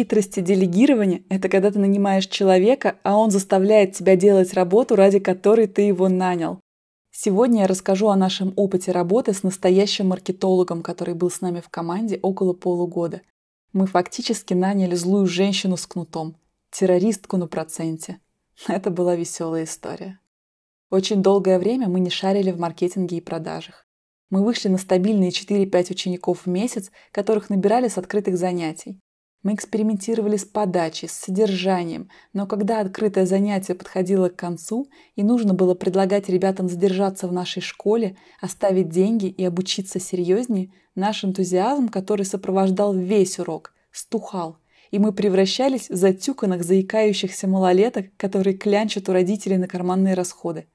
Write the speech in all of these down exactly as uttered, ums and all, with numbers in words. Хитрости делегирования – это когда ты нанимаешь человека, а он заставляет тебя делать работу, ради которой ты его нанял. Сегодня я расскажу о нашем опыте работы с настоящим маркетологом, который был с нами в команде около полугода. Мы фактически наняли злую женщину с кнутом, террористку на проценте. Это была веселая история. Очень долгое время мы не шарили в маркетинге и продажах. Мы вышли на стабильные четыре-пять учеников в месяц, которых набирали с открытых занятий. Мы экспериментировали с подачей, с содержанием, но когда открытое занятие подходило к концу и нужно было предлагать ребятам задержаться в нашей школе, оставить деньги и обучиться серьезнее, наш энтузиазм, который сопровождал весь урок, стухал, и мы превращались в затюканных, заикающихся малолеток, которые клянчат у родителей на карманные расходы.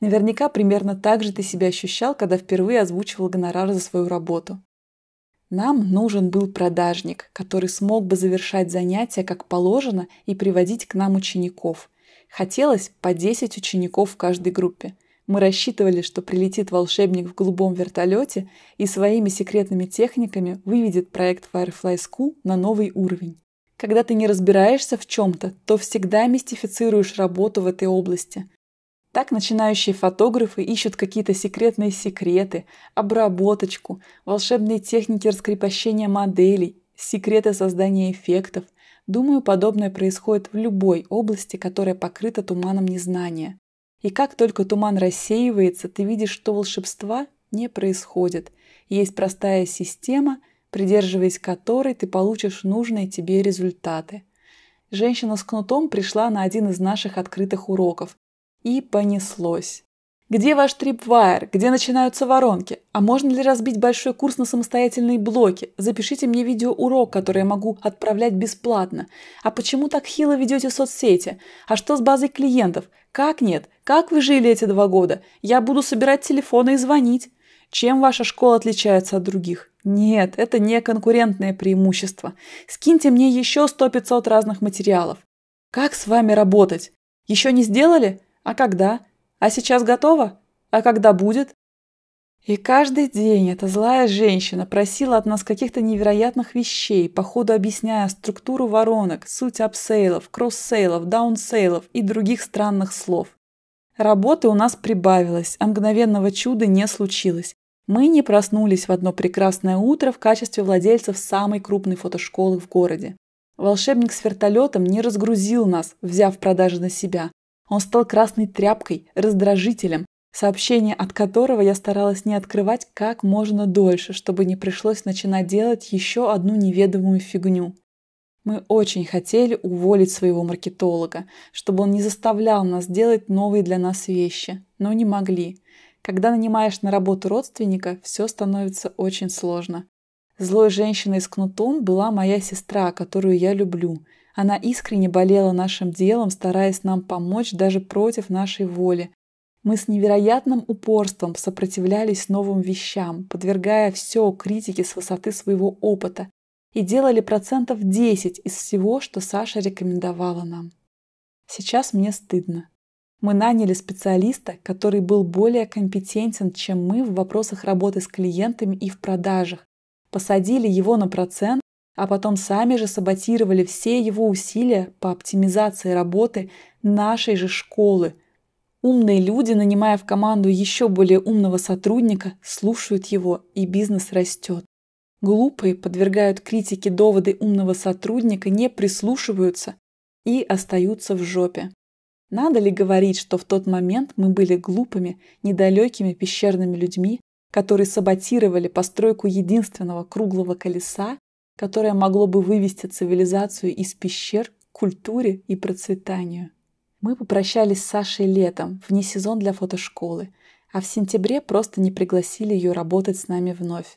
Наверняка примерно так же ты себя ощущал, когда впервые озвучивал гонорар за свою работу. Нам нужен был продажник, который смог бы завершать занятия как положено и приводить к нам учеников. Хотелось по десять учеников в каждой группе. Мы рассчитывали, что прилетит волшебник в голубом вертолете и своими секретными техниками выведет проект Firefly School на новый уровень. Когда ты не разбираешься в чем-то, то всегда мистифицируешь работу в этой области. Так начинающие фотографы ищут какие-то секретные секреты, обработочку, волшебные техники раскрепощения моделей, секреты создания эффектов. Думаю, подобное происходит в любой области, которая покрыта туманом незнания. И как только туман рассеивается, ты видишь, что волшебства не происходит. Есть простая система, придерживаясь которой ты получишь нужные тебе результаты. Женщина с кнутом пришла на один из наших открытых уроков. И понеслось. Где ваш трипвайр? Где начинаются воронки? А можно ли разбить большой курс на самостоятельные блоки? Запишите мне видеоурок, который я могу отправлять бесплатно. А почему так хило ведете соцсети? А что с базой клиентов? Как нет? Как вы жили эти два года? Я буду собирать телефоны и звонить. Чем ваша школа отличается от других? Нет, это не конкурентное преимущество. Скиньте мне еще сто-пятьсот разных материалов. Как с вами работать? Еще не сделали? А когда? А сейчас готова? А когда будет? И каждый день эта злая женщина просила от нас каких-то невероятных вещей, по ходу объясняя структуру воронок, суть апсейлов, кросс-сейлов, даунсейлов и других странных слов. Работы у нас прибавилось, а мгновенного чуда не случилось. Мы не проснулись в одно прекрасное утро в качестве владельцев самой крупной фотошколы в городе. Волшебник с вертолетом не разгрузил нас, взяв продажи на себя. Он стал красной тряпкой, раздражителем, сообщение от которого я старалась не открывать как можно дольше, чтобы не пришлось начинать делать еще одну неведомую фигню. Мы очень хотели уволить своего маркетолога, чтобы он не заставлял нас делать новые для нас вещи, но не могли. Когда нанимаешь на работу родственника, все становится очень сложно. Злой женщиной с кнутом была моя сестра, которую я люблю. Она искренне болела нашим делом, стараясь нам помочь даже против нашей воли. Мы с невероятным упорством сопротивлялись новым вещам, подвергая все критике с высоты своего опыта, и делали процентов десять из всего, что Саша рекомендовала нам. Сейчас мне стыдно. Мы наняли специалиста, который был более компетентен, чем мы в вопросах работы с клиентами и в продажах, посадили его на процент, а потом сами же саботировали все его усилия по оптимизации работы нашей же школы. Умные люди, нанимая в команду еще более умного сотрудника, слушают его, и бизнес растет. Глупые подвергают критике доводы умного сотрудника, не прислушиваются и остаются в жопе. Надо ли говорить, что в тот момент мы были глупыми, недалекими пещерными людьми, которые саботировали постройку единственного круглого колеса, которое могло бы вывести цивилизацию из пещер к культуре и процветанию. Мы попрощались с Сашей летом, вне сезон для фотошколы, а в сентябре просто не пригласили ее работать с нами вновь.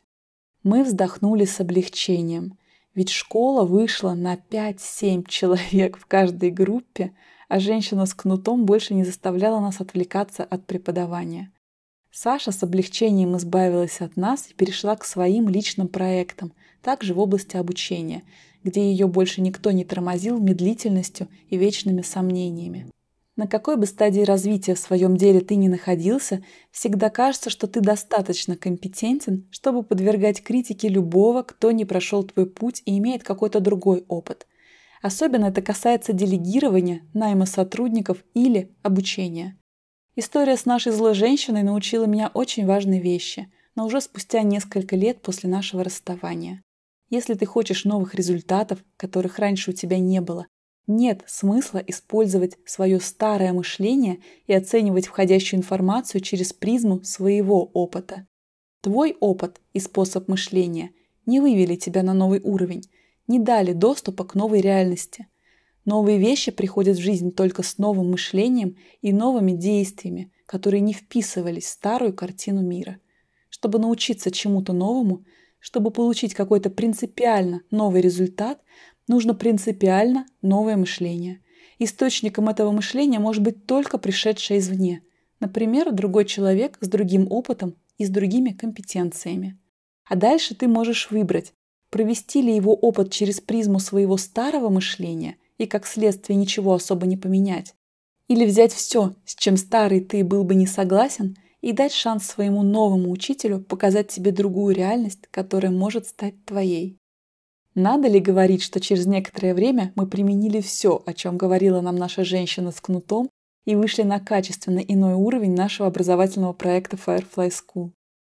Мы вздохнули с облегчением, ведь школа вышла на пять-семь человек в каждой группе, а женщина с кнутом больше не заставляла нас отвлекаться от преподавания. Саша с облегчением избавилась от нас и перешла к своим личным проектам, также в области обучения, где ее больше никто не тормозил медлительностью и вечными сомнениями. На какой бы стадии развития в своем деле ты ни находился, всегда кажется, что ты достаточно компетентен, чтобы подвергать критике любого, кто не прошел твой путь и имеет какой-то другой опыт. Особенно это касается делегирования, найма сотрудников или обучения. История с нашей злой женщиной научила меня очень важной вещи, но уже спустя несколько лет после нашего расставания. Если ты хочешь новых результатов, которых раньше у тебя не было, нет смысла использовать свое старое мышление и оценивать входящую информацию через призму своего опыта. Твой опыт и способ мышления не вывели тебя на новый уровень, не дали доступа к новой реальности. Новые вещи приходят в жизнь только с новым мышлением и новыми действиями, которые не вписывались в старую картину мира. Чтобы научиться чему-то новому, чтобы получить какой-то принципиально новый результат, нужно принципиально новое мышление. Источником этого мышления может быть только пришедшее извне. Например, другой человек с другим опытом и с другими компетенциями. А дальше ты можешь выбрать, провести ли его опыт через призму своего старого мышления и как следствие ничего особо не поменять, или взять все, с чем старый ты был бы не согласен, и дать шанс своему новому учителю показать тебе другую реальность, которая может стать твоей. Надо ли говорить, что через некоторое время мы применили все, о чем говорила нам наша женщина с кнутом, и вышли на качественно иной уровень нашего образовательного проекта Firefly School?